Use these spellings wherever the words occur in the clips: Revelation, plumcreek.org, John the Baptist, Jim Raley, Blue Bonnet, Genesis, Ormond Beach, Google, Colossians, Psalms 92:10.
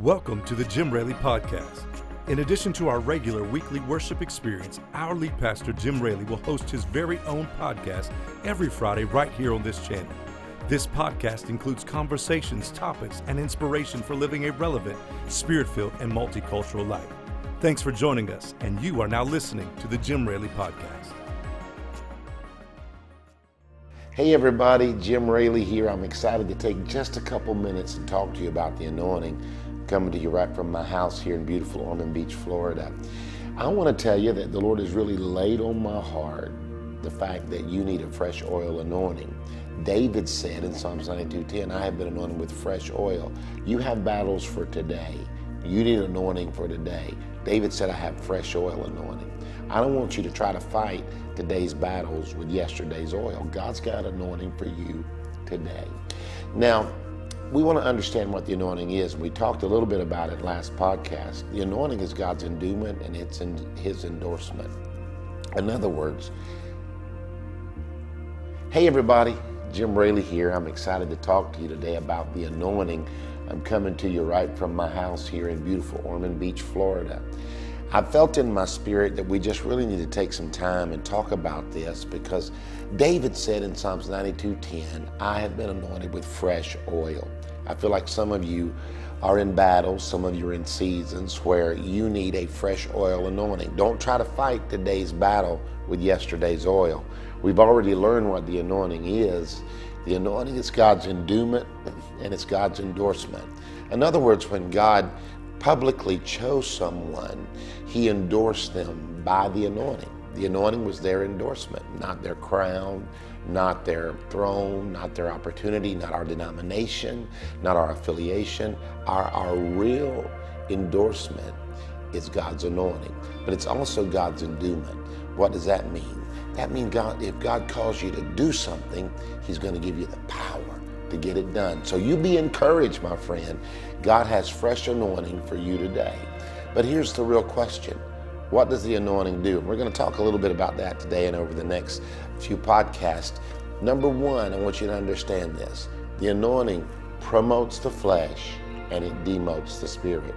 Welcome to the Jim Raley Podcast. In addition to our regular weekly worship experience, our lead pastor, Jim Raley, will host his very own podcast every Friday right here on this channel. This podcast includes conversations, topics, and inspiration for living a relevant, spirit-filled, and multicultural life. Thanks for joining us, and you are now listening to the Jim Raley Podcast. Hey everybody, Jim Raley here. I'm excited to take just a couple minutes and talk to you about the anointing. Coming to you right from my house here in beautiful Ormond Beach, Florida. I want to tell you that the Lord has really laid on my heart the fact that you need a fresh oil anointing. David said in Psalms 92:10, I have been anointed with fresh oil. You have battles for today. You need anointing for today. David said, I have fresh oil anointing. I don't want you to try to fight today's battles with yesterday's oil. God's got anointing for you today. Now, we want to understand what the anointing is. We talked a little bit about it last podcast. The anointing is God's endowment and it's in His endorsement. In other words, hey everybody, Jim Raley here. I'm excited to talk to you today about the anointing. I'm coming to you right from my house here in beautiful Ormond Beach, Florida. I felt in my spirit that we just really need to take some time and talk about this because David said in Psalms 92:10, I have been anointed with fresh oil. I feel like some of you are in battles, some of you are in seasons where you need a fresh oil anointing. Don't try to fight today's battle with yesterday's oil. We've already learned what the anointing is. The anointing is God's endowment and it's God's endorsement. In other words, when God publicly chose someone, He endorsed them by the anointing. The anointing was their endorsement, not their crown, not their throne, not their opportunity, not our denomination, not our affiliation. Our real endorsement is God's anointing, but it's also God's endowment. What does that mean? That means if God calls you to do something, He's going to give you the power to get it done. So you be encouraged, my friend. God has fresh anointing for you today. But here's the real question. What does the anointing do? And we're going to talk a little bit about that today and over the next few podcasts. Number one, I want you to understand this. The anointing promotes the flesh and it demotes the spirit.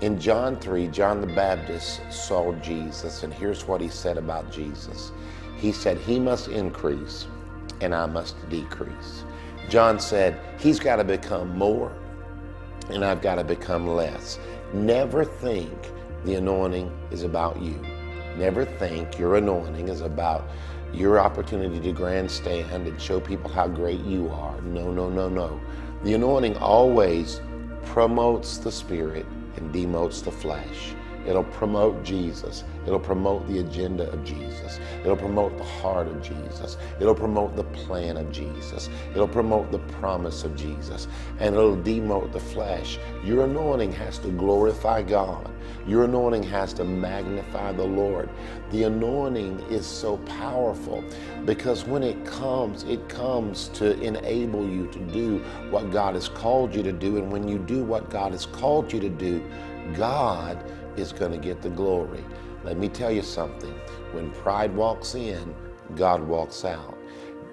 In John 3, John the Baptist saw Jesus, and here's what he said about Jesus. He said, He must increase and I must decrease. John said, He's got to become more and I've got to become less. Never think the anointing is about you. Never think your anointing is about your opportunity to grandstand and show people how great you are. No. The anointing always promotes the spirit and demotes the flesh. It'll promote Jesus. It'll promote the agenda of Jesus. It'll promote the heart of Jesus. It'll promote the plan of Jesus. It'll promote the promise of Jesus. And it'll demote the flesh. Your anointing has to glorify God. Your anointing has to magnify the Lord. The anointing is so powerful because when it comes to enable you to do what God has called you to do. And when you do what God has called you to do, God is going to get the glory. Let me tell you something. When pride walks in, God walks out.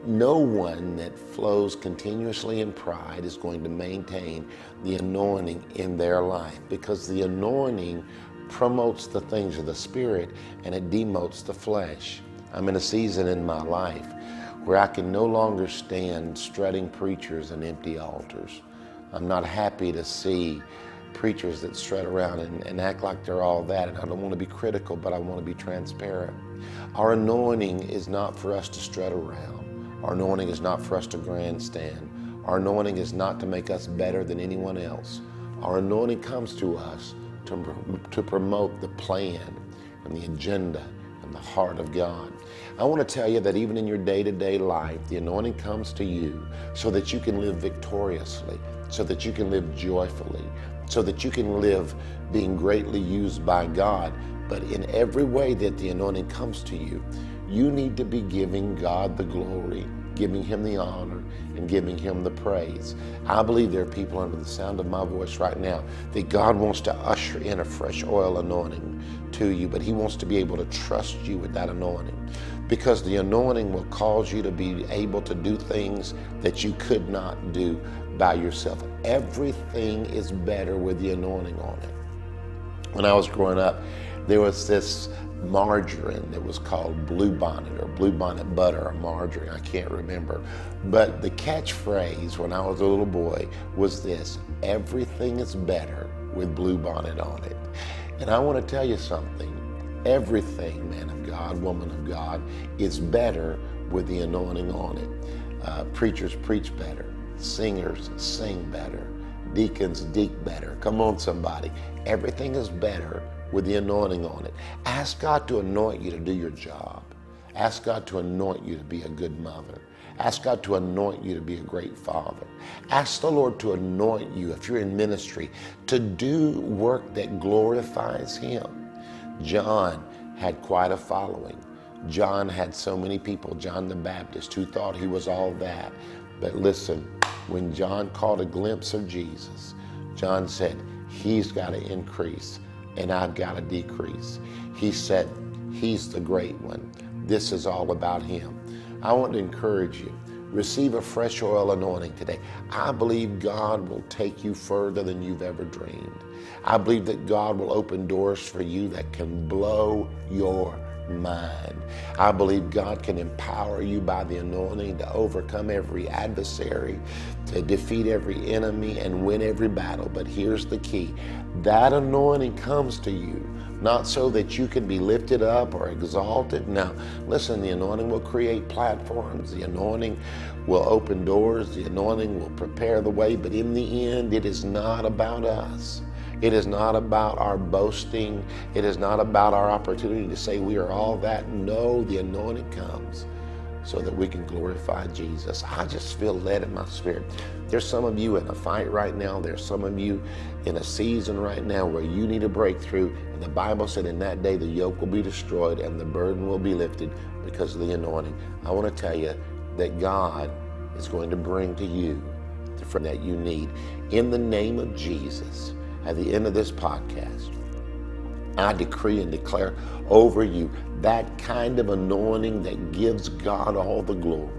No one that flows continuously in pride is going to maintain the anointing in their life because the anointing promotes the things of the spirit and it demotes the flesh. I'm in a season in my life where I can no longer stand strutting preachers and empty altars. I'm not happy to see preachers that strut around and act like they're all that, and I don't want to be critical, but I want to be transparent. Our anointing is not for us to strut around. Our anointing is not for us to grandstand. Our anointing is not to make us better than anyone else. Our anointing comes to us to promote the plan and the agenda and the heart of God. I want to tell you that even in your day-to-day life, the anointing comes to you so that you can live victoriously, so that you can live joyfully, so that you can live being greatly used by God. But in every way that the anointing comes to you, you need to be giving God the glory, giving Him the honor, and giving Him the praise. I believe there are people under the sound of my voice right now that God wants to usher in a fresh oil anointing to you, but He wants to be able to trust you with that anointing because the anointing will cause you to be able to do things that you could not do by yourself. Everything is better with the anointing on it. When I was growing up, there was this margarine that was called Blue Bonnet or Blue Bonnet butter or margarine, I can't remember. But the catchphrase when I was a little boy was this: everything is better with Blue Bonnet on it. And I want to tell you something. Everything, man of God, woman of God, is better with the anointing on it. Preachers preach better. Singers sing better. Deacons deek better. Come on, somebody. Everything is better with the anointing on it. Ask God to anoint you to do your job. Ask God to anoint you to be a good mother. Ask God to anoint you to be a great father. Ask the Lord to anoint you, if you're in ministry, to do work that glorifies Him. John had quite a following. John had so many people, John the Baptist, who thought he was all that. But listen, when John caught a glimpse of Jesus, John said, He's got to increase and I've got to decrease. He said, He's the great one. This is all about Him. I want to encourage you. Receive a fresh oil anointing today. I believe God will take you further than you've ever dreamed. I believe that God will open doors for you that can blow your mind. I believe God can empower you by the anointing to overcome every adversary, to defeat every enemy, and win every battle. But here's the key. That anointing comes to you, not so that you can be lifted up or exalted. Now, listen, the anointing will create platforms. The anointing will open doors. The anointing will prepare the way. But in the end, it is not about us. It is not about our boasting. It is not about our opportunity to say we are all that. No, the anointing comes so that we can glorify Jesus. I just feel led in my spirit. There's some of you in a fight right now. There's some of you in a season right now where you need a breakthrough. And the Bible said in that day the yoke will be destroyed and the burden will be lifted because of the anointing. I want to tell you that God is going to bring to you the friend that you need. In the name of Jesus, at the end of this podcast, I decree and declare over you that kind of anointing that gives God all the glory.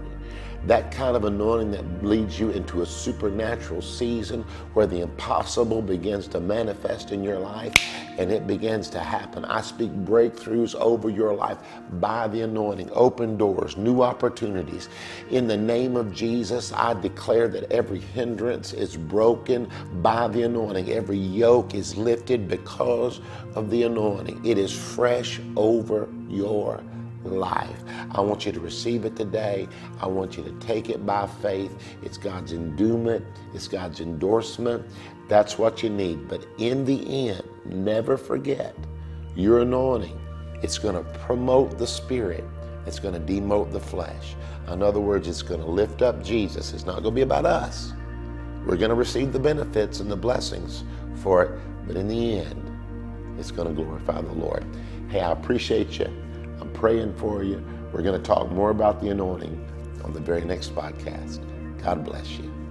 That kind of anointing that leads you into a supernatural season where the impossible begins to manifest in your life and it begins to happen. I speak breakthroughs over your life by the anointing, open doors, new opportunities. In the name of Jesus, I declare that every hindrance is broken by the anointing. Every yoke is lifted because of the anointing. It is fresh over your life. I want you to receive it today. I want you to take it by faith. It's God's endowment. It's God's endorsement. That's what you need. But in the end, never forget your anointing. It's going to promote the spirit. It's going to demote the flesh. In other words, it's going to lift up Jesus. It's not going to be about us. We're going to receive the benefits and the blessings for it. But in the end, it's going to glorify the Lord. Hey, I appreciate you. I'm praying for you. We're going to talk more about the anointing on the very next podcast. God bless you.